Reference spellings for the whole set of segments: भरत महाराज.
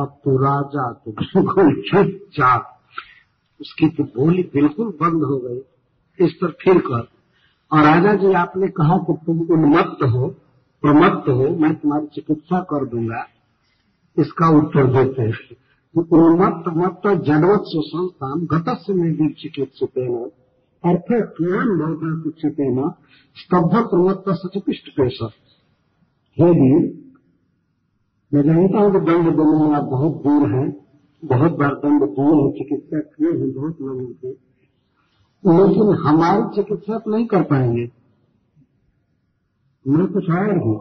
आप तो राजा तो बिल्कुल चुपचाप। उसकी तो बोली बिल्कुल बंद हो गई। इस पर फिर कर, और राजा जी आपने कहा कि तुम उन्मत्त हो, प्रमत्त हो, मैं तुम्हारी चिकित्सा कर दूंगा। इसका उत्तर देते हैं तो उन्मत्त मत्त जड़वत सुसंस्थान घटस्य में भी चिकित्सितेन अर्थात ज्ञान भोगा कुचितेन स्तब्ध प्रमत्त सचपिष्ट पेश। मैं जानता हूँ कि दंड देने में आप बहुत दूर हैं, बहुत बार दंड दिए हैं, चिकित्सा किए हैं बहुत लोगों के, लेकिन हमारी चिकित्सा तो नहीं कर पाएंगे। मैं कुछ और हूँ,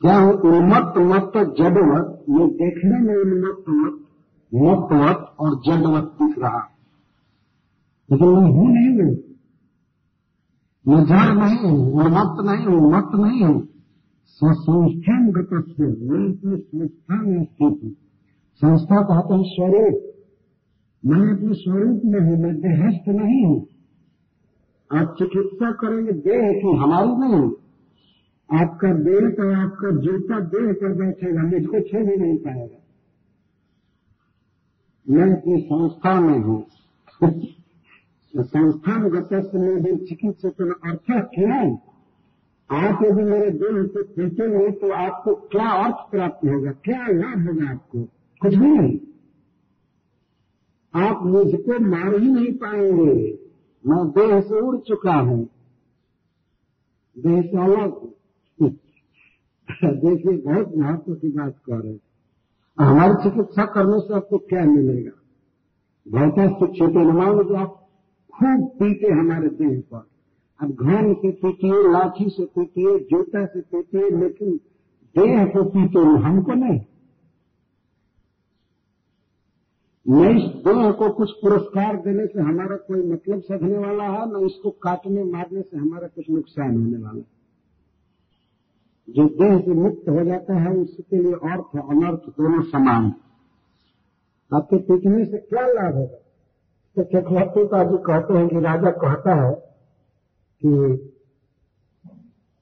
क्या हूँ? उन्मत्त मत जडवत, ये देखने में उन्मत्त मत मत्वत और जडवत दिख रहा, लेकिन मैं हूँ नहीं। मैं जड़ नहीं हूँ, उन्मत्त नहीं हूँ, मत नहीं हूँ। संस्थान घटस्य मैं संस्था में स्थित हूँ। संस्था कहते हैं स्वरूप। मैं अपने स्वरूप में हूँ, मैं देहस्थ नहीं हूँ। आप चिकित्सा करेंगे देह की, हमारी नहीं। आपका देह का आपका जूता देह पर बैठेगा, मुझको छू भी नहीं पाएगा। मैं अपनी संस्था में हूँ। संस्थान घटस्य में भी चिकित्सा अर्थात क्या? आप यदि मेरे दिल से पूछेंगे तो आपको क्या अर्थ प्राप्त होगा, क्या लाभ होगा? आपको कुछ भी नहीं। आप मुझको मार ही नहीं पाएंगे, मैं देह से उड़ चुका हूँ, देह से अलग हूँ। देखिए बहुत महत्व की बात कह रहे हैं। हमारी चिकित्सा करने से आपको क्या मिलेगा? बहुत से छोटे नमाओं जो आप खूब पीते हमारे देह पर, अब घान से पीटिए, लाठी से पीटिए, जूता से पीटिए, लेकिन देह को पीते हो, हमको नहीं। न इस देह को कुछ पुरस्कार देने से हमारा कोई मतलब साधने वाला है, न इसको काटने मारने से हमारा कुछ नुकसान होने वाला है। जो देह से मुक्त हो जाता है उसके लिए अर्थ अनर्थ दोनों समान। आपके पीटने से क्या लाभ होगा? तो चक्रवर्ती का जो कहते हैं कि राजा कहता है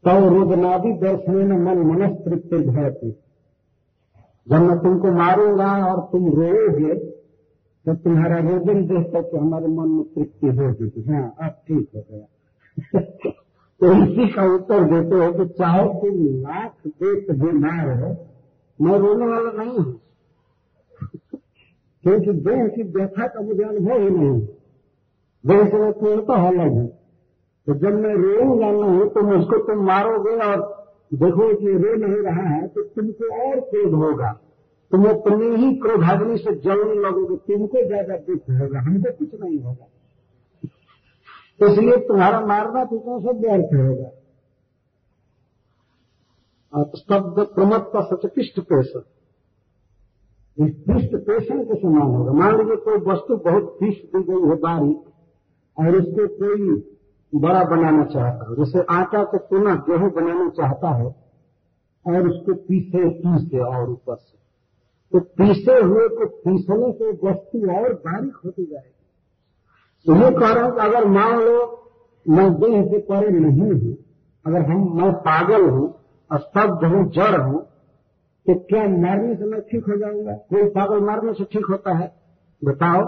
तब रुदनादि दर्शन में मन मनस तृप्ति भयती। जब मैं तुमको मारूंगा और तुम रोओगे तो तुम्हारा रोदन देख करके हमारे मन में तृप्ति होगी। हाँ, अब ठीक हो गया। तो इसी का उत्तर देते हो कि चाहे तुम लाख देख बीमार हो, मैं रोने वाला नहीं हूँ। क्योंकि देह की व्यथा का मुझे अनुभव ही नहीं, देह से मैं पूर्णतः अलग हूँ। तो जब मैं रोऊंगा नहीं तो मुझको तुम मारोगे और देखो कि रो नहीं रहा है तो तुमको और क्रोध होगा, तुम अपने ही क्रोधाग्नि से जलने लगोगे, तुमको ज्यादा दुख होगा, हमको कुछ नहीं होगा। इसलिए तुम्हारा मारना पीटना सब व्यर्थ होगा। आप स्तब्ध प्रमत्त का सच पिष्ट पेशन, इस पिष्ट पेशन के समान होगा। मान लीजिए कोई वस्तु बहुत पिष्ट दी गई है बारीक, और उसको कोई बड़ा बनाना चाहता है, जैसे आटा को पुनः गेहूं बनाना चाहता है और उसको पीसे और ऊपर से, तो पीसे हुए को पीसने से वस्तु और बारीक होती जाएगी। तो ये कह रहा हूं कि अगर मान लो मैं देह से परे नहीं हूं, अगर हम मैं पागल हूं, स्तब्ध हूं, जड़ हूं, तो क्या मारने से मैं ठीक हो जाऊंगा? कोई पागल मारने से ठीक होता है? बताओ।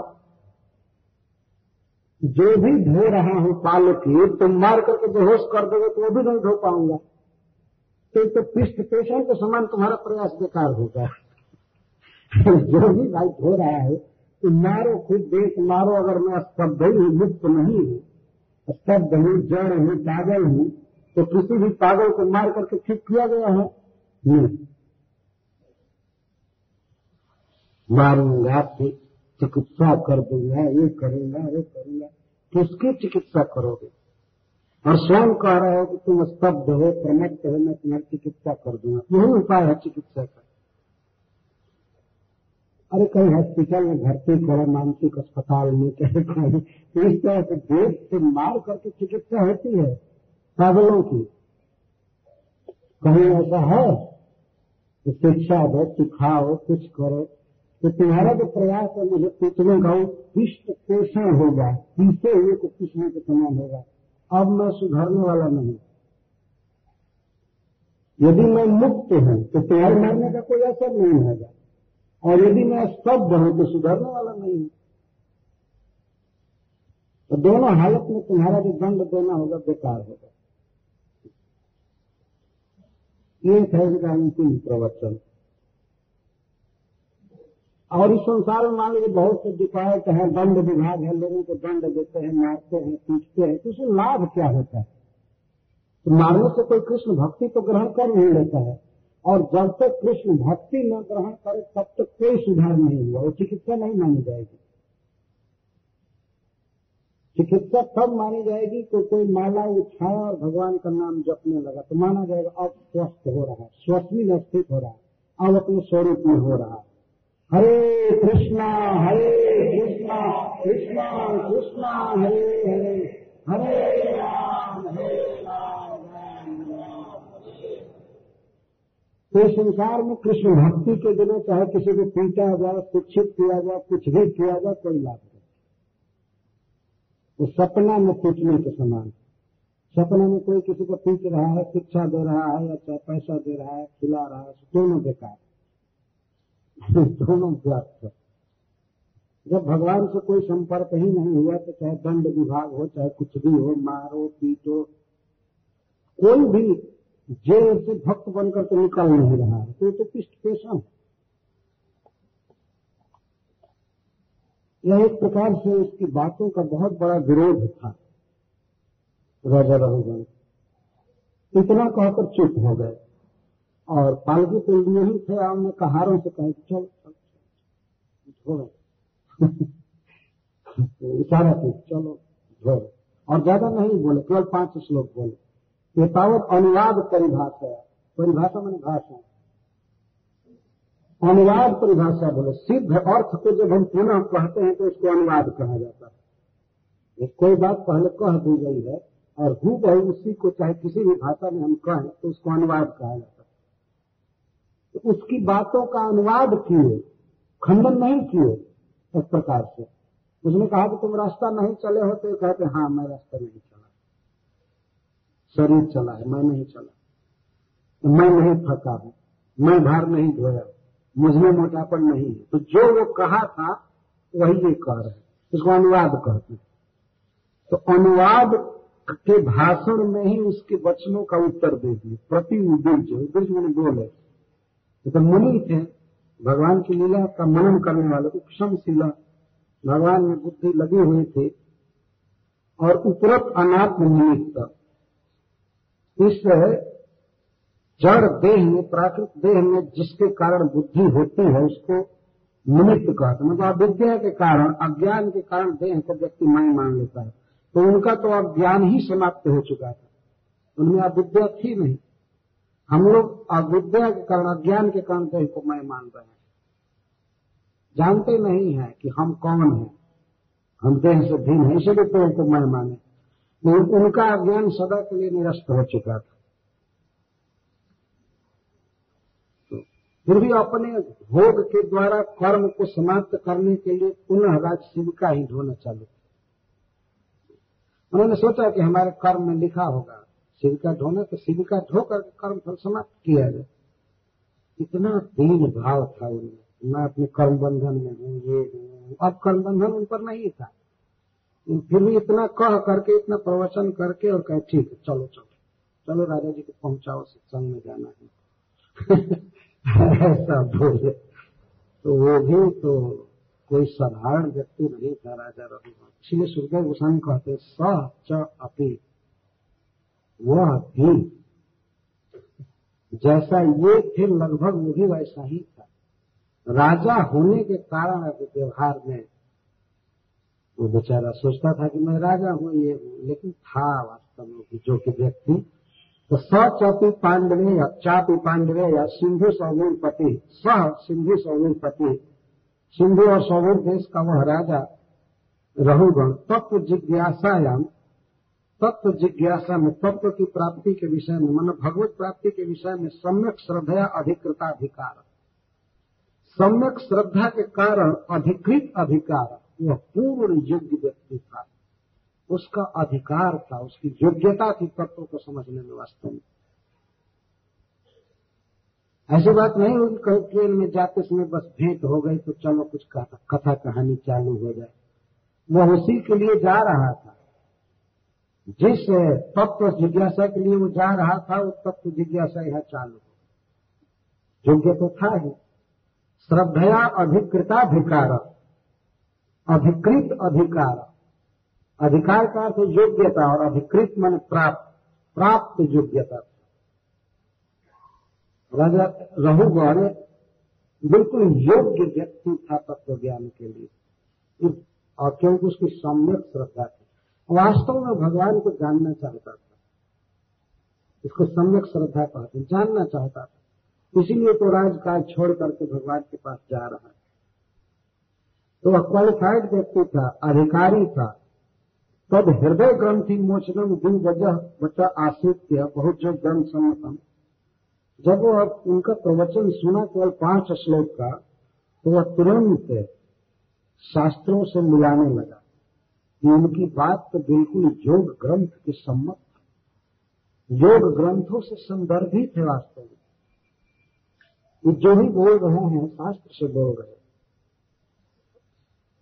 जो भी धो रहा हूँ पालों की, तुम मार करके बेहोश कर दोगे तो वो भी नहीं धो पाऊंगा। तो पिष्ट पेशन के समान तुम्हारा प्रयास बेकार होगा। जो भी भाई धो रहा है तो मारो, खुद देख मारो। अगर मैं स्तब्ध हूँ, मुक्त नहीं हूँ, स्तब्ध हूँ, जड़ हूँ, पागल हूँ, तो किसी भी पागल को मार करके ठीक किया गया है? नहीं। मारूंगा, ठीक चिकित्सा कर दूंगा, ये करूंगा, वो करूंगा, तो उसकी चिकित्सा करोगे। और स्वयं कह रहे हो कि तुम स्तब्ध हो, प्रमत्त हो, मैं तुम्हारी चिकित्सा कर दूंगा। यही उपाय है चिकित्सा का। अरे कहीं हॉस्पिटल में भर्ती करो, मानसिक अस्पताल में कहीं कहीं, तो इस तरह से देश से मार करके चिकित्सा होती है पागलों की। कहीं ऐसा है शिक्षा दो, सिखाओ, कुछ करो। तो तुम्हारा जो प्रयास है मुझे पीटने का, वो पिष्ट पेशन होगा, पीछे हुए को पीछने के समान होगा। अब मैं सुधरने वाला नहीं। यदि मैं मुक्त हूँ तो तुम्हारे मरने का कोई असर नहीं होगा। और यदि मैं सब बहू को सुधारने वाला नहीं हूं तो दोनों हालत में तुम्हारा जो दंड देना होगा बेकार होगा। ये है इसका अंतिम प्रवचन। और इस संसार में मान लीजिए बहुत से शिकायत है, दंड विभाग है, लोगों को दंड देते हैं, मारते हैं, पीटते हैं, तो उसमें लाभ क्या होता है? तो मारने से कोई कृष्ण भक्ति तो ग्रहण कर नहीं लेता है, और जब तक कृष्ण भक्ति न ग्रहण करे तब तक कोई सुधार नहीं हुआ, वो चिकित्सा नहीं मानी जाएगी। चिकित्सा तब मानी जाएगी कि कोई माला उठाए और भगवान का नाम जपने लगा तो माना जाएगा अब स्वस्थ हो रहा है, स्वस्मिन स्थित हो रहा है, अब अपने स्वरूप में हो रहा है। हरे कृष्णा कृष्णा कृष्णा हरे हरे, हरे राम। इस संसार में कृष्ण भक्ति के बिना चाहे किसी को पीटा जाए, शिक्षित किया जाए, कुछ भी किया जाए, कोई लाभ नहीं। वो सपना में पीटने के समान। सपना में कोई किसी को पीट रहा है, शिक्षा दे रहा है, अच्छा पैसा दे रहा है, खिला रहा है, दोनों बेकार, दोनों व्यर्थ। जब भगवान से कोई संपर्क ही नहीं हुआ तो चाहे दंड विभाग हो, चाहे कुछ भी हो, मारो पीटो, कोई भी जेल से भक्त बनकर तो निकल नहीं रहा है, तो पिष्ट पेशा। यह एक प्रकार से उसकी बातों का बहुत बड़ा विरोध था। राजा रघुगण इतना कहकर चुप हो गए और पालकी तो लिए ही थे, हमने कहारों से कहा चल चल छोड़ो, इशारा थे चलो छोड़ो, और ज्यादा नहीं बोले, केवल 5 श्लोक बोले। ये तावत अनुवाद परिभाषा, परिभाषा मैंने भाषा, अनुवाद परिभाषा बोले। सिद्ध अर्थ को जब हम पुनः कहते हैं तो उसको अनुवाद कहा जाता है। कोई बात पहले कह दी गई है और हूँ बहु उसी को चाहे किसी भी भाषा में हम कहें तो उसको अनुवाद कहा जाता है। उसकी बातों का अनुवाद किए, खंडन नहीं किए। इस प्रकार से उसने कहा कि तुम रास्ता नहीं चले हो, तो कहते हाँ मैं रास्ता नहीं चला, शरीर चला है, मैं नहीं चला, मैं नहीं थका हूँ, मैं भार नहीं धोया, मुझमें मोटापन नहीं है। तो जो वो कहा था वही ये कह रहे हैं, उसको अनुवाद कहते हैं। तो अनुवाद के भाषण में ही उसके वचनों का उत्तर दे दिए। प्रति उद्देज उद्देज मैंने बोले तो मुनि थे, भगवान की लीला का मनन करने वाले, उपशमशीला, भगवान में बुद्धि लगी हुई थी और उपरत अनात्म निमित्त। इस जड़ देह में, प्राकृत देह में जिसके कारण बुद्धि होती है उसको निमित्त कहते हैं। मतलब अविद्या के कारण, अज्ञान के कारण देह को व्यक्ति मैं मान लेता है। तो उनका तो अज्ञान ही समाप्त हो चुका था, उनमें अविद्या थी नहीं। हम लोग अविद्या के कारण, अज्ञान के कारण देह को मैं मान रहे हैं, जानते नहीं है कि हम कौन हैं, हम देह से भिन्न हैं, इसलिए देह को मैं माने। लेकिन उनका अज्ञान सदा के लिए निरस्त हो चुका था। फिर भी अपने भोग के द्वारा कर्म को समाप्त करने के लिए पुनः राज सेविका ही ढोना चालू। उन्होंने सोचा कि हमारे कर्म में लिखा होगा शिविका ढोना, तो शिविका ढोकर कर्म फल समाप्त किया जाए। इतना दीन भाव था उनमें, मैं अपने कर्म बंधन में हूँ, ये अब कर्म बंधन उन पर नहीं था। फिर भी इतना कह करके, इतना प्रवचन करके और कहे ठीक है चलो चलो चलो राजा जी को पहुंचाओ, सत्संग में जाना है। ऐसा बोले तो वो भी तो कोई साधारण व्यक्ति नहीं था राजा रघुगण। इसलिए सुखदेव गोस्वामी कहते स च अपी, वह भी जैसा ये थे लगभग वो भी वैसा ही था। राजा होने के कारण व्यवहार में वो बेचारा सोचता था कि मैं राजा हूँ, ये हूँ, लेकिन था वास्तव में जो कि व्यक्ति। तो सचपी पांडवे या चापी पांडवे या सिंधु सौगुण पति, सिंधु सौगुण पति, सिंधु और सौगुण देश का वह राजा रघुगण तत्व जिज्ञासायाम, तत्व जिज्ञासा में, तत्व की प्राप्ति के विषय में, मतलब भगवत प्राप्ति के विषय में सम्यक श्रद्धया अधिकृताधिकार, सम्यक श्रद्धा के कारण अधिकृत अधिकार, वह पूर्ण योग्य व्यक्ति था। उसका अधिकार था, उसकी योग्यता थी तत्व को समझने में वास्तव में। ऐसी बात नहीं उनका ट्रेन में जाते समय बस भेंट हो गई तो चलो कुछ कथा कहानी चालू हो जाए। वो उसी के लिए जा रहा था, जिस तत्व जिज्ञासा के लिए वो जा रहा था वो तत्व जिज्ञासा यहाँ चालू हो। योग्य तो था ही। श्रद्धया अभिकृता अधिकार, अभिकृत अधिकार, अधिकार का अर्थ योग्यता और अभिकृत मन प्राप्त, प्राप्त योग्यता। राजा रघुवर बिल्कुल योग्य व्यक्ति था तत्व ज्ञान के लिए, और क्योंकि उसकी सम्यक श्रद्धा थी। वास्तव में भगवान को जानना चाहता था, इसको सम्यक श्रद्धा कहते हैं, जानना चाहता था। इसीलिए तो राजकाज छोड़ करके भगवान के पास जा रहा है। तो वह क्वालिफाइड व्यक्ति था, अधिकारी था। तब हृदय ग्रंथि मोचनम दिन वजह बच्चा आसित्य बहुत जो ग्रंथ सम्मतम। जब वो उनका प्रवचन सुना केवल 5 श्लोक का, तो वह तुरंत शास्त्रों से मिलाने लगा कि उनकी बात तो बिल्कुल योग ग्रंथ के सम्मत, योग ग्रंथों से संदर्भित है। वास्तव में जो ही बोल रहे हैं शास्त्र से बोल रहे हैं,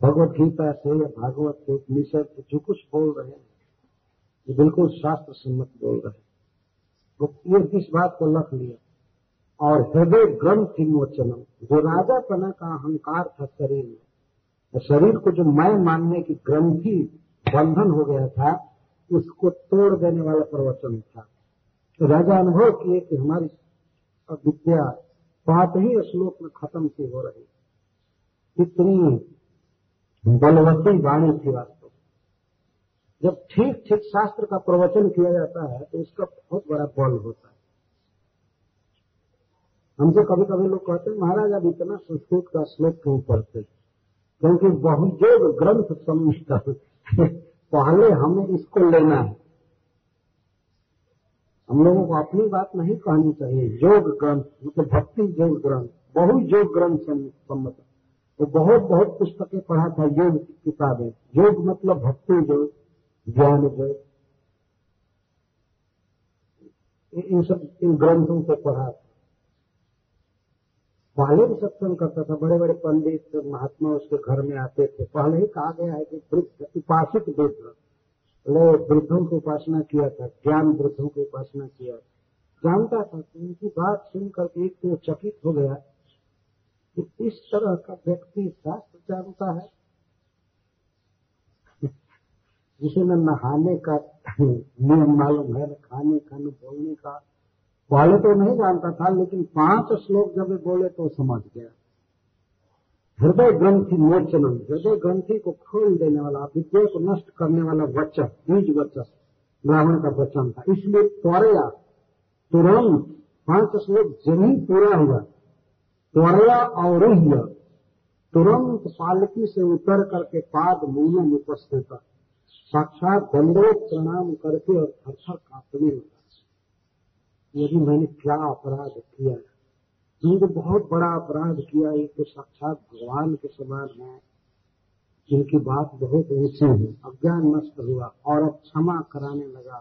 भगवत गीता से या भागवत से उपनिषद से जो कुछ बोल रहे हैं ये बिल्कुल शास्त्र सम्मत बोल रहे हैं। वो इस बात को लख लिया। और हृदय ग्रंथ विमोचनम, जो राजा पना का अहंकार था शरीर में, शरीर को जो मैं मानने की ग्रंथि बंधन हो गया था, उसको तोड़ देने वाला प्रवचन था। तो राजा अनुभव किए कि हमारी विद्या 5 ही श्लोक में खत्म की हो रही, इतनी बलवती वाणी थी। जब ठीक ठीक शास्त्र का प्रवचन किया जाता है तो इसका बहुत बड़ा बल होता है। हमसे कभी कभी लोग कहते हैं महाराज अब इतना संस्कृत का श्लोक क्यों पढ़ते, क्योंकि बहुयोग ग्रंथ सम्मिष्टा पहले हमें इसको लेना है। हम लोगों को अपनी बात नहीं कहनी चाहिए। योग ग्रंथ मतलब भक्ति योग ग्रंथ, बहुयोग ग्रंथ सम्मत। वो बहुत बहुत पुस्तकें पढ़ा था, योग किताबें। योग मतलब भक्ति योग, ज्ञान योग, इन सब इन ग्रंथों को पढ़ा था। पहले भी सत्संग करता था, बड़े बड़े पंडित महात्मा उसके घर में आते थे। पहले ही कहा गया है कि वृद्ध उपासित वृद्ध, वृद्धों की उपासना किया था, ज्ञान वृद्धों की उपासना किया। जानता था कि उनकी बात सुन करके एक तो चकित हो गया कि इस तरह का व्यक्ति शास्त्र जानता है, जिसे न नहाने का नियम मालूम है, न खाने का, न बोलने का। पहले तो नहीं जानता था, लेकिन 5 श्लोक जब वे बोले तो समझ गया। हृदय ग्रंथि मोचनम, हृदय ग्रंथि को खोल देने वाला, विद्या को नष्ट करने वाला वचन, बीज वचन ब्राह्मण का वचन था। इसलिए त्वरया, तुरंत 5 श्लोक जमीन पूरा हुआ। त्वरया अवरुह्य, तुरंत पालकी से उतर करके पाद मूल में उपस्थित था। साक्षात दंडवत प्रणाम करके और थरथर कांपने लगा। यदि मैंने क्या अपराध किया है, मुझे बहुत बड़ा अपराध किया। ये तो साक्षात भगवान के समान है, जिनकी बात बहुत ऊंची है। अज्ञान नष्ट हुआ और अब क्षमा कराने लगा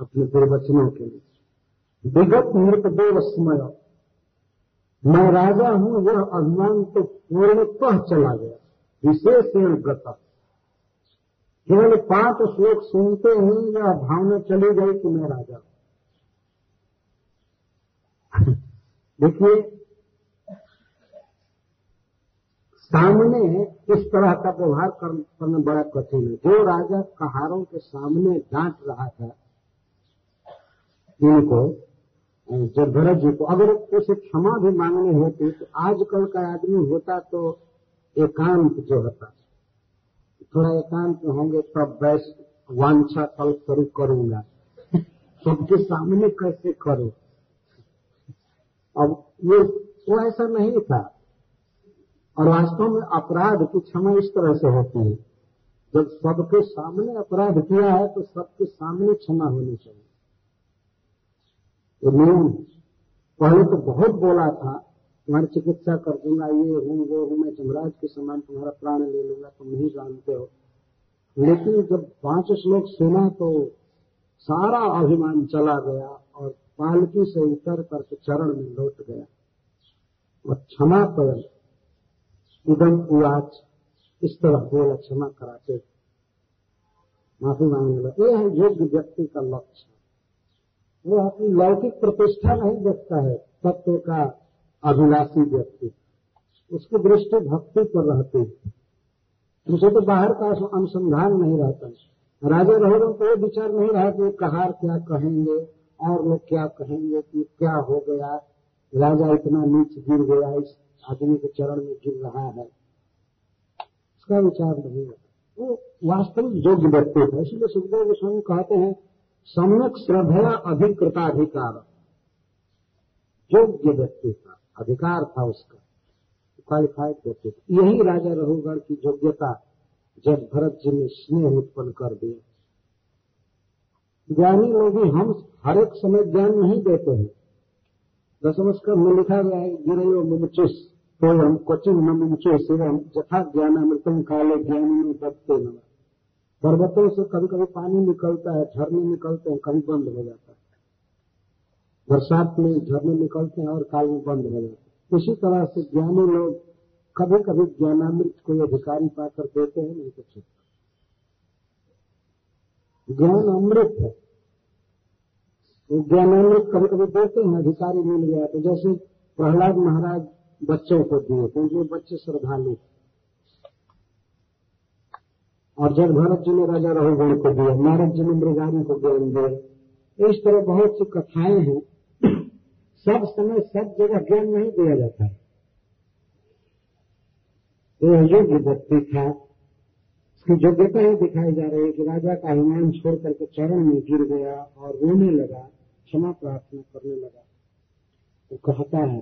अपने दुर्वचनों के लिए। विगत नृतदेव स्मय, मैं राजा हूँ यह अभिमान तो पूर्णतः चला गया। विशेष गता, केवल 5 श्लोक सुनते ही यह भावना चली गई कि मैं राजा हूं। देखिए सामने इस तरह का व्यवहार करना बड़ा कठिन है। जो राजा कहारों के सामने डांट रहा था इनको, भरत जी को, अगर उसे क्षमा भी मांगनी होती तो आजकल का आदमी होता तो एकांत जो होता, थोड़ा एकांत होंगे तब वैस वांछा कल करूँ करूंगा, सबके सामने कैसे करूं। अब ये वो ऐसा नहीं था। और वास्तव में अपराध की क्षमा इस तरह से होती है, जब सबके सामने अपराध किया है तो सबके सामने क्षमा होनी चाहिए। नियम पहले तो बहुत बोला था, तुम्हारी चिकित्सा कर दूंगा, ये हूँ वो हूँ, मैं जमराज के समान तुम्हारा प्राण ले लूंगा, तुम नहीं जानते हो। लेकिन जब 5 श्लोक सुना तो सारा अभिमान चला गया और पालकी से उतर कर चरण में लौट गया। वह क्षमा पर इदम उवाच, इस तरह बोला, क्षमा कराते माफी मांगने लगा। यह है योग्य व्यक्ति का लक्ष्य। वह अपनी लौकिक प्रतिष्ठा नहीं देखता है, तत्व का अभिलाषी व्यक्ति, उसकी दृष्टि भक्ति पर रहती है। उसे तो बाहर का अनुसंधान नहीं रहता। राजा रघुराम को विचार नहीं रहा कि कहार क्या कहेंगे और लोग क्या कहेंगे कि क्या हो गया, राजा इतना नीच गिर गया, इस आदमी के चरण में गिर रहा है, इसका विचार नहीं रहता। वो वास्तविक योग्य व्यक्ति है। इसलिए सुखदेव गोस्वामी कहते हैं सम्यक श्रद्धया अधिकृताधिकार, योग्य व्यक्ति का अधिकार था, उसका क्वालिफाइड व्यक्ति। यही राजा रघुगण की योग्यता जब भरत जी ने स्नेह उत्पन्न कर दिया। ज्ञानी लोग भी हम हर एक समय ज्ञान नहीं देते हैं। दशमस्क में लिखा गया है गिरयो मुमुचुस तो हम क्वचिन न मुमुचुस एवं यथा ज्ञानामृतम काले ज्ञानी में बदते न। पर्वतों से कभी कभी पानी निकलता है, झरने निकलते हैं, कभी बंद हो जाता है। बरसात में झरने निकलते हैं और काल में बंद हो जाते हैं। इसी तरह से ज्ञानी लोग कभी कभी ज्ञानामृत कोई अधिकारी पाकर देते हैं, नहीं तो छूटता। ज्ञान अमृत है, ज्ञानामृत कभी कभी देते हैं, अधिकारी मिल गया तो। जैसे प्रहलाद महाराज बच्चों को दिए थे, जो बच्चे श्रद्धालु, और जब भरत जी ने राजा रघुगण को दिया, नारद जी ने मृगारी को ज्ञान दिया। इस तरह बहुत सी कथाएं हैं। सब समय सब जगह ज्ञान नहीं दिया जाता है। यह योग्य व्यक्ति था, उसकी योग्यता ही दिखाई जा रही है कि राजा का अभिमान छोड़ करके चरण में गिर गया और रोने लगा, क्षमा प्रार्थना करने लगा। वो कहता है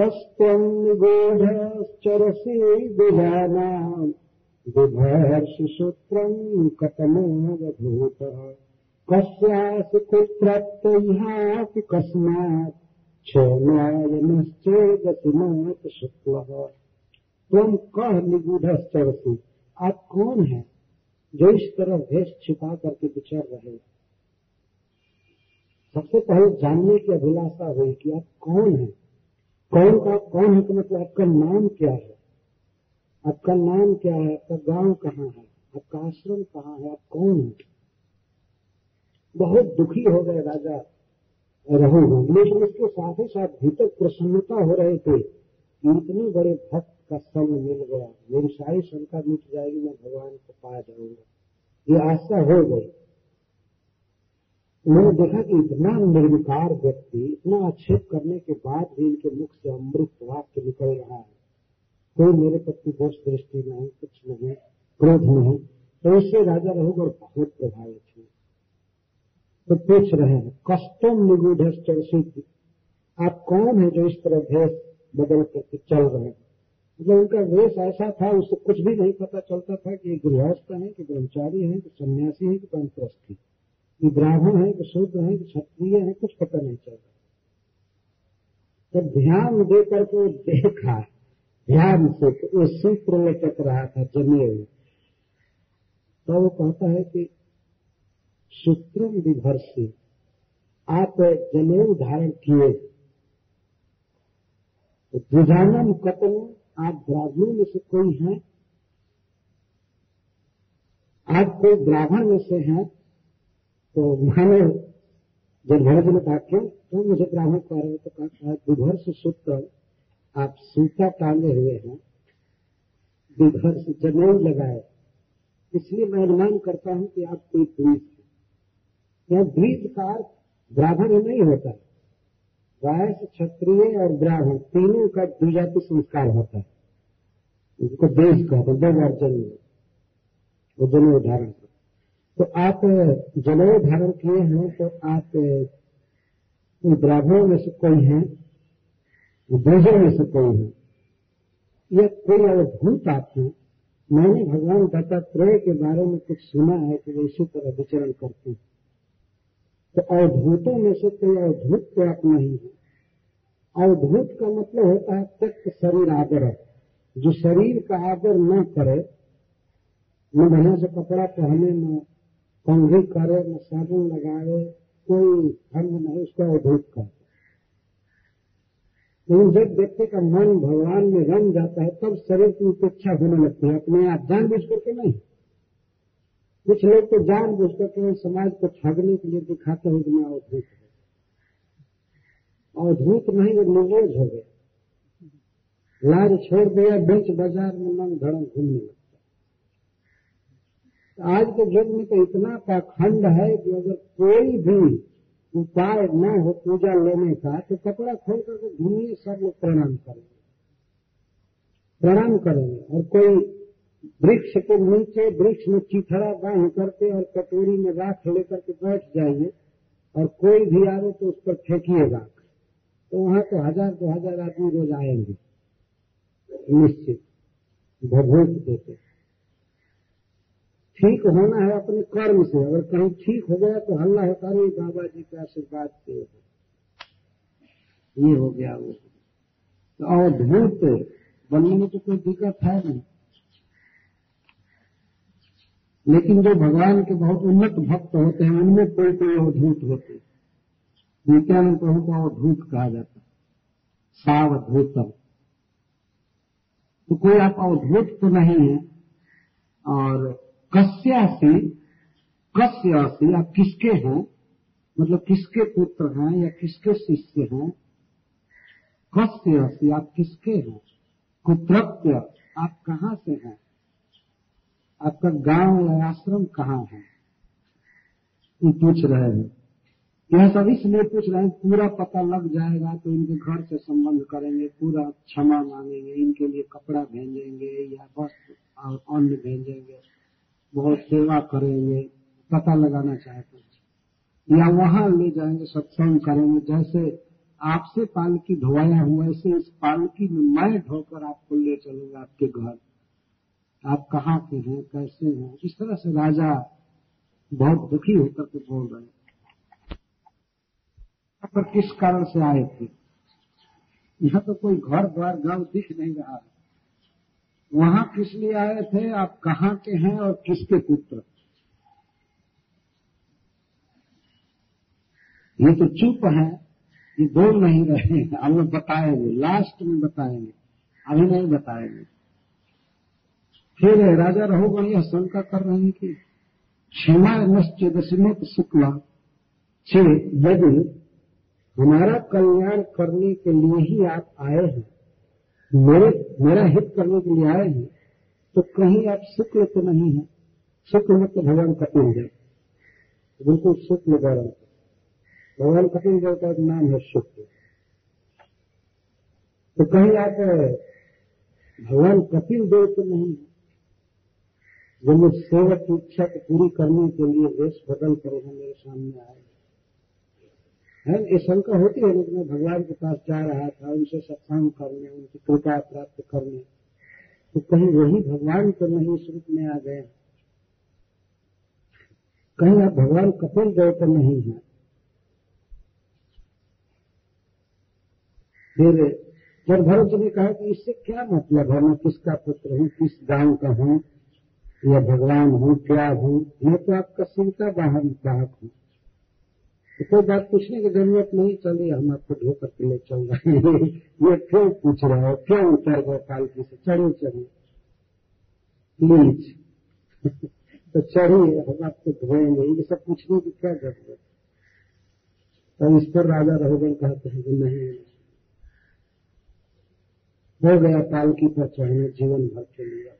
कस्तम निगूढ़ चरसी विधाना विभर्षि सूत्रम कतमो वधूत कस्यासि कुत्रत्यपि कस्मात् क्षमायनश्चेद गतिमात् शुक्लः। तुम कह निगूढ़श्चरसि, आप कौन है जो इस तरह भेष छिपा करके विचर रहे। सबसे पहले जानने की अभिलाषा हुई कि आप कौन है। कौन का कौन है का मतलब आपका नाम क्या है, आपका नाम क्या है, आपका गांव कहाँ है, आपका आश्रम कहाँ है, आप कौन है। बहुत दुखी हो गए राजा रघुगण, लेकिन उसके साथ ही साथ भीतर प्रसन्नता हो रहे थे कि इतने बड़े भक्त का संग मिल गया, मेरी सारी शंका मिट जाएगी, मैं भगवान को पा जाऊंगा, ये आशा हो गई। मैंने देखा कि इतना निर्विकार व्यक्ति, इतना आक्षेप करने के बाद भी इनके मुख से अमृत वाक्य निकल रहा है। कोई मेरे प्रति दोष दृष्टि नहीं, कुछ नहीं, क्रोध नहीं। तो इससे राजा रघुगण बहुत प्रभावित हुए। तो पूछ रहे हैं कस्टम निगूढ़, आप कौन है जो इस तरह भेष बदल करके चल रहे हैं। मतलब उनका वेश ऐसा था, उससे कुछ भी नहीं पता चलता था कि गृहस्थ है कि ब्रह्मचारी है कि सन्यासी है कि वानप्रस्थी, कि ब्राह्मण है कि शूद्र है कि क्षत्रिय है, कुछ पता नहीं चलता। तब ध्यान दे करके देखा, ध्यान से वो सूत्र लटक रहा था जमे हुए। तो वो कहता है कि सूत्र विभर्षी, आप जनेऊ धारण किए, द्विजानम कतन, आप ब्राह्मणों में से कोई हैं, आप कोई ब्राह्मण में से हैं। तो मैंने जब भरत ने कहा क्यों तो मुझे ब्राह्मण कह रहे हो, तो कहा विभर्ष सूत्र, आप सूता टांगे हुए हैं, विभर्ष जनेऊ लगाए, इसलिए मैं अनुमान करता हूं कि आप कोई द्विज। यह द्विज का ब्राह्मण नहीं होता, वैश्य से क्षत्रिय और ब्राह्मण तीनों का द्विजाति संस्कार होता है, इसको देश कहते हैं। दो बार जन्म जनेऊ धारण कर, तो आप जनेऊ धारण किए हैं, तो आप ब्राह्मणों में से कोई हैं, द्विजों में से कोई है, यह कोई अवभूत आप हैं। मैंने भगवान दत्तात्रेय के बारे में कुछ सुना है कि वे इसी तरह विचरण करते हैं। तो अवधूतों में से कोई अवधूत तो आप नहीं है। अवधूत का मतलब होता है त्यक्त शरीर आदर, जो शरीर का आदर न करे, न बढ़िया से कपड़ा पहने, न कंघी करे, न साबुन लगावे, कोई धर्म नहीं, उसका अद्भुत का। लेकिन जब व्यक्ति का मन भगवान में रम जाता है तब शरीर की उपेक्षा होने लगती है, अपने आप जानबूझ करके नहीं। कुछ लोग तो जानबूझ करके समाज को ठगने के लिए दिखाते हैं कि मैं अवधूत हूँ। अवधूत नहीं, वो निर्दोष हो गया, लाज छोड़ दिया, बीच बाजार में मन धड़म घूमने लगता है। आज के युग में तो इतना पाखंड है कि अगर कोई भी उपाय न हो पूजा लेने का तो कपड़ा खोल करके घूमिए, सब लोग प्रणाम करेंगे, प्रणाम करेंगे। और कोई वृक्ष के नीचे वृक्ष में चिथड़ा बांध करके और कटोरी में राख लेकर के बैठ जाइए, और कोई भी आवे तो उस पर फेंकिए राख, तो वहाँ तो 1000-2000 आदमी रोज आएंगे निश्चित भभूत देते। ठीक होना है अपने कर्म से, अगर कहीं ठीक हो गया तो हल्ला होता नहीं, बाबा जी का आशीर्वाद से ये हो गया वो। तो अवधूत बनने में तो कोई दिक्कत है नहीं, लेकिन जो भगवान के बहुत उन्नत भक्त होते हैं उनमें कोई कोई अवधूत होते हैं। नित्यानंद प्रभु को अवधूत कहा जाता है, सावधूतम। तो कोई आप अवधूत तो नहीं है। और कस्यासी, कस्यासी आप किसके हैं, मतलब किसके पुत्र हैं या किसके शिष्य हैं। कस्यासी आप किसके हैं, कुत्रत्य आप कहाँ से हैं, आपका गांव या आश्रम कहाँ है, ये पूछ रहे हैं। यह सब इसलिए पूछ रहे हैं पूरा पता लग जाएगा तो इनके घर से संबंध करेंगे, पूरा क्षमा मांगेंगे, इनके लिए कपड़ा भेजेंगे या वस्त्र और अन्न भेजेंगे, बहुत सेवा करेंगे, पता लगाना चाहते हैं। या वहां ले जाएंगे, सत्संग करेंगे। जैसे आपसे पालकी धोया हुआ ऐसे इस पालकी में मैं धोकर आपको ले चलूंगा आपके घर, आप कहाँ के हैं, कैसे हैं। इस तरह से राजा बहुत दुखी होकर के बोल रहे हैं पर किस कारण से आए थे। यहाँ तो कोई घर द्वार गाँव दिख नहीं रहा है, वहां किस लिए आए थे, आप कहाँ के हैं और किसके पुत्र। ये तो चुप है, ये बोल नहीं रहे। हम लोग बताएंगे, लास्ट में बताएंगे, अभी नहीं बताएंगे। फिर राजा रघुवर यह शंका कर रहे हैं कि क्षमा नश्चेदशमेत शुक्ला छे, यदि हमारा कल्याण करने के लिए ही आप आए हैं, मेरा हित करने के लिए आए हैं, तो कहीं आप शुक्ल तो नहीं है। शुक्ल मतलब भगवान कपिल देव, बिल्कुल शुक्ल गौरव, भगवान कपिल देव का नाम है शुक्ल। तो कहीं आप भगवान कपिल देव तो नहीं है, जो मुझ सेवक की इच्छा को पूरी करने के लिए वेश बदल कर मेरे सामने आए है। ये शंका होती है, लेकिन मैं भगवान के पास जा रहा था उनसे सत्संग करने, उनकी कृपा प्राप्त करने, तो कहीं वही भगवान को नहीं इस रूप में आ गए, कहीं आप भगवान कपिल देव तो नहीं है। फिर जब भरत जी ने कहा कि इससे क्या मतलब है, मैं किसका पुत्र हूँ, किस गांव का हूँ, या भगवान हूँ, क्या हूँ, मैं तो आपका सीता बाहर बाहक हूँ, कोई बात पूछने की जरूरत नहीं। चलिए हम आपको ढोकर के लिए चल रहे हैं, ये क्यों पूछ रहा है, क्यों उतर गए पालकी से, चढ़े चढ़े प्लीज तो चढ़िए, हम आपको धोएंगे, ये सब पूछने की क्या जरूरत। तो इस पर राजा रघुवर कहते हैं कि नहीं, हो गया पालकी पर चढ़ने जीवन भर के लिए।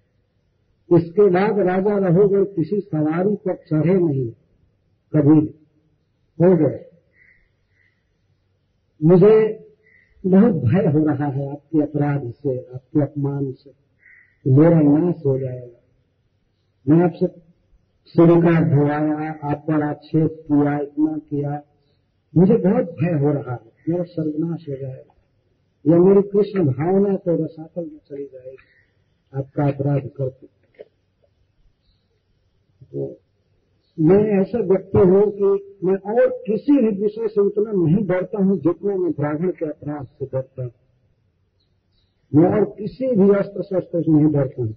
इसके बाद राजा रघुवर किसी सवारी पर चढ़े नहीं कभी, हो गए। मुझे बहुत भय हो रहा है आपके अपराध से, आपके अपमान से, मेरा नाश हो जाएगा। मैं आपसे सिर का धोया, आप पर आक्षेप किया, इतना किया, मुझे बहुत भय हो रहा है, मेरा सर्वनाश हो जाएगा, या मेरी कृष्ण भावना तो रसातल में चली जाएगी आपका अपराध करके। तो मैं ऐसा व्यक्ति हूँ कि मैं और किसी भी विषय से उतना नहीं डरता हूँ जितना मैं ब्राह्मण के अपराध से डरता हूँ। मैं और किसी भी अस्त्र शस्त्र से नहीं डरता हूँ।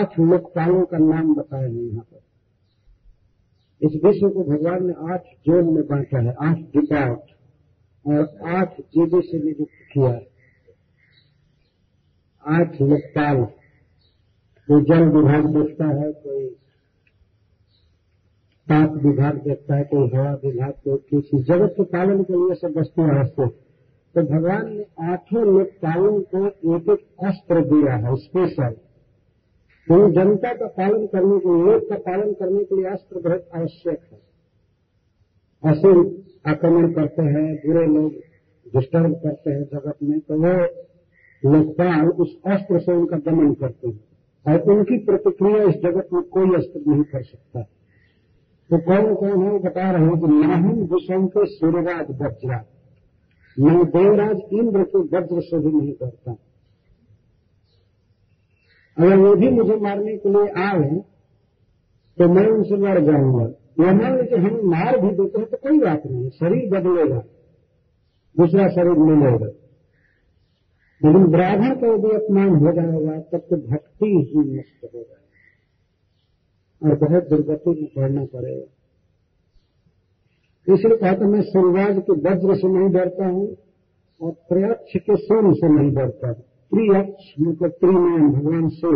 8 लोकपालों का नाम बताया है यहाँ पर, इस विश्व को भगवान ने 8 जोन में बांटा है, 8 डिपार्ट और 8 चीजों से नियुक्त किया है। 8 लोकपाल, कोई जल विभाग देखता है, कोई ताप विभाग देखता है, कोई हवा विभाग, कोई किसी जगत के पालन के लिए सब वस्तु रहते। तो भगवान ने 8 लोकपालों को एक एक अस्त्र दिया है स्पेशल। तो जनता का पालन करने के लिए, लोक का पालन करने के लिए अस्त्र बहुत आवश्यक है। ऐसे आक्रमण करते हैं, बुरे लोग डिस्टर्ब करते हैं जगत में, तो वो लोकपाल उस अस्त्र से उनका दमन करते हैं और उनकी प्रतिक्रिया इस जगत में कोई अस्त्र नहीं कर सकता। तो कौन कौन है बता रहे हैं कि नाहम विषम के सूर्यराज वज्रा, मैं देवराज इंद्र के वज्र से भी नहीं करता। अगर वो भी मुझे मारने के लिए आए तो मैं उनसे लड़ जाऊंगा। या मान लीजिए हम मार भी देते हैं तो कोई बात नहीं, शरीर बदलेगा, दूसरा शरीर मिलेगा, लेकिन ब्राह्मण का यदि अपमान हो जाएगा तब तो भक्ति ही नष्ट हो जाएगा और बहुत दुर्गति में पड़ना पड़ेगा। इसलिए कहा था मैं सूर्यराज के वज्र से नहीं डरता हूं और प्रयक्ष के सोन से नहीं डरता हूं। त्रियक्ष मतलब त्रिनयन भगवान शिव,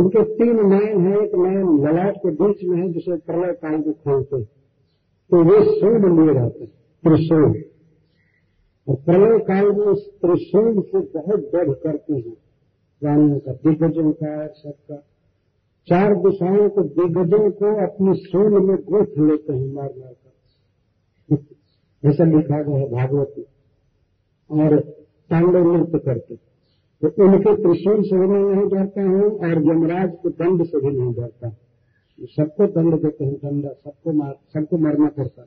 उनके 3 नयन है, एक नयन ललाट के बीच में है जिसे प्रलय काल में खोलते, तो वे सूंड लिए रहते त्रिशूल, और प्रलय काल में उस त्रिशूल से बहुत वध करते हैं प्राणियों का, दिग्गजों का, सबका। 4 दिशाओं को, दिग्गजों को अपनी सूंड में गोथ लेते हैं मार मार कर, ऐसा लिखा गया है भागवत में। और तांडव नृत्य करते, तो उनके त्रिशूल से भी नहीं डरता हूं और यमराज के दंड से भी नहीं डरता। सबको दंड देते हैं, दंड सबको मारना पड़ता।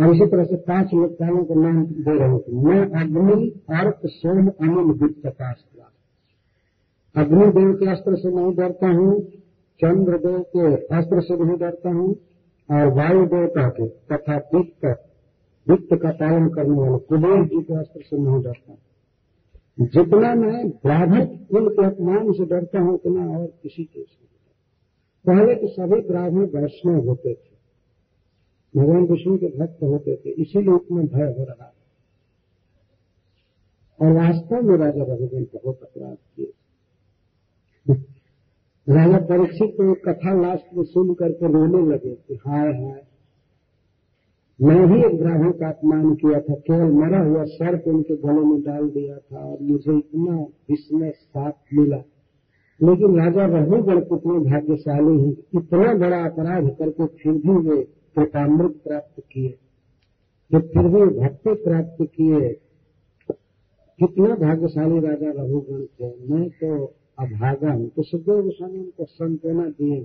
और इसी तरह से 5 लोकपालों को नाम दे रहे थे। मैं अग्नि अर्थ सोम अनिल गुप्त का अस्त्र, अग्निदेव के अस्त्र से नहीं डरता हूं, चंद्रदेव के अस्त्र से नहीं डरता हूं और वायु देवता के तथा वित्त का पालन करने वाले कुबेर जी के अस्त्र से नहीं डरता। जितना मैं ब्राह्मण कुल के अपमान से डरता हूं उतना और किसी के से। पहले के सभी ब्राह्मण वैष्णव होते थे, भगवान विष्णु के भक्त होते थे, इसीलिए इतना भय हो रहा। और वास्तव में राजा रघुवीर बहुत अपराध किए। राजा परीक्षित को कथा लास्ट में सुन करके रोने लगे कि हाय हाय, मैं भी एक ब्राह्मण का अपमान किया था, केवल मरा हुआ सर्प उनके गले में डाल दिया था और मुझे इतना इसमें साथ मिला। लेकिन राजा रघुगण कितने भाग्यशाली हैं, इतना बड़ा अपराध करके फिर भी वे कृपामृत प्राप्त किए, जब फिर भी भक्ति प्राप्त किए। कितना भाग्यशाली राजा रघुगण थे, मैं तो अभागा हूं। तो सुखदेव गोस्वामी उनको संतना दिए,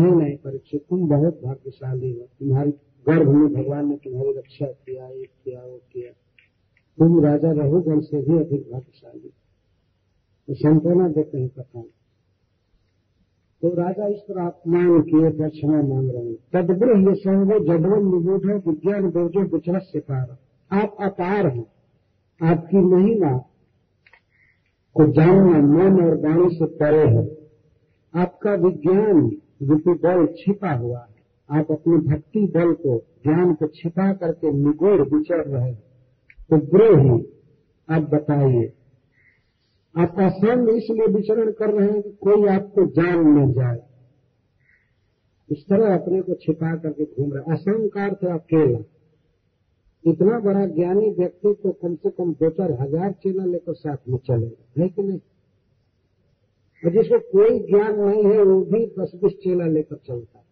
नहीं परीक्षित, तुम बहुत भाग्यशाली हो, तुम्हारी गर्भ में भगवान ने तुम्हारी रक्षा किया, ये किया वो किया, तुम राजा रघुगण से भी अधिक भाग्यशाली। तो संतना देते हैं कथा। तो राजा इस पर अपमान किए, क्षमा मांग रहे हैं। तदब्र ये सर्वे जबरन निगूढ़ विज्ञान बोझो गुजरत से पार, आप अपार हैं, आपकी महिमा को जानना मन और वाणी से परे है, आपका विज्ञान रूपी बल छिपा हुआ है, आप अपने भक्ति बल को, ज्ञान को छिपा करके निगोड़ विचर रहे। तो द्रोही आप बताइए, आप असंग इसलिए विचरण कर रहे हैं कि कोई आपको जान न जाए, इस तरह अपने को छिपा करके घूम रहे। असंग का अर्थ अकेला। इतना बड़ा ज्ञानी व्यक्ति तो कम से कम 2-4 हजार चेला लेकर साथ में चलेगा, है कि नहीं? और जिसको कोई ज्ञान नहीं है वो भी 10-20 चेला लेकर चलता है,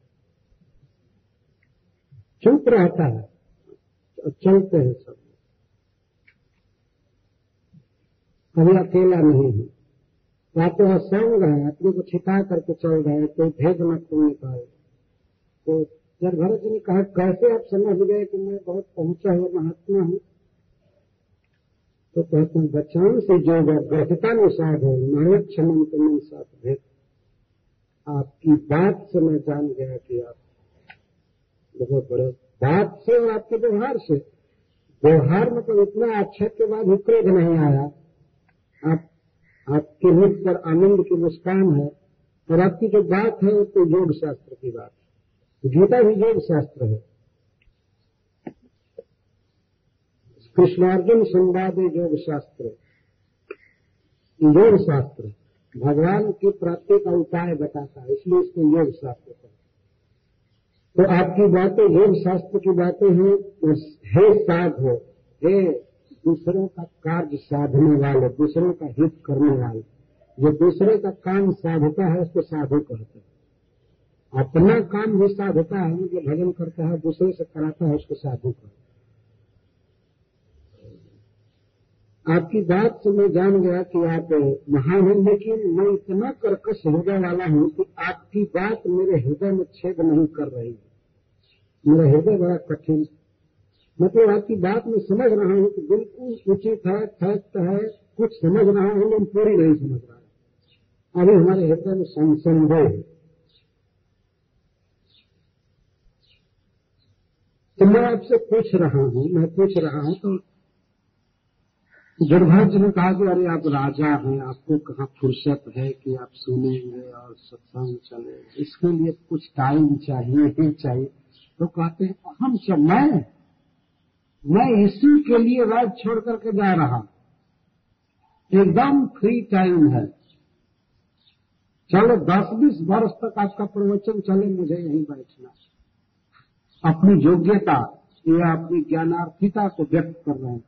चुप रहता है, चलते हैं सब, कभी अकेला नहीं है। या तो असंग है, अपने को छिपा करके चल रहे हैं, कोई भेद न खोलने पाए। तो जब भरत जी ने कहा कैसे आप समझ गए कि मैं बहुत पहुंचा हुआ महात्मा हूं, तो कहते हैं बच्चों से जो ग्रहतानुसार है मानव क्षमन के मन साथ भेद, आपकी बात से मैं जान गया कि आप बहुत बड़े, बात से और आपके व्यवहार से। व्यवहार मतलब इतना अच्छा के बाद उक्रोध नहीं आया, आपके मुख पर आनंद की मुस्कान है, और आपकी जो बात है वो तो योग शास्त्र की बात गीता भी योग शास्त्र है। कृष्णार्जुन संवाद योग शास्त्र, योग शास्त्र भगवान की प्राप्ति का उपाय बताता है, इसलिए इसको योग शास्त्र कहते हैं। तो आपकी बातें योग शास्त्र की बातें हैं। और हे साधो, हे दूसरों का कार्य साधने वाले, दूसरों का हित करने वाले, जो दूसरे का काम साधता है उसको साधु कहते हैं। अपना काम भी साधता है, जो भजन करता है दूसरे से कराता है उसको साधु कहते हैं। आपकी बात से मैं जान गया कि आप महान हैं, लेकिन मैं इतना कर्कश हृदय वाला हूं कि आपकी बात मेरे हृदय में छेद नहीं कर रही है। मेरा हृदय बड़ा कठिन, मतलब आपकी बात मैं समझ रहा हूं कि बिल्कुल उचित है, सत्य है, कुछ समझ रहा हूं लेकिन पूरी नहीं समझ रहा। अभी हमारे हृदय में संदेह है। तो मैं आपसे पूछ रहा हूं तो दुर्भाग्य ने कहा कि अरे आप राजा हैं, आपको कहाँ फुर्सत है कि आप सुनेंगे और सत्संग चले, इसके लिए कुछ टाइम चाहिए। तो कहते हैं अहम से मैं इसी के लिए राज छोड़ करके जा रहा, एकदम फ्री टाइम है, चलो 10-20 वर्ष तक आपका प्रवचन चले, मुझे यहीं बैठना। अपनी योग्यता या अपनी ज्ञानार्थिता को व्यक्त कर रहे हैं।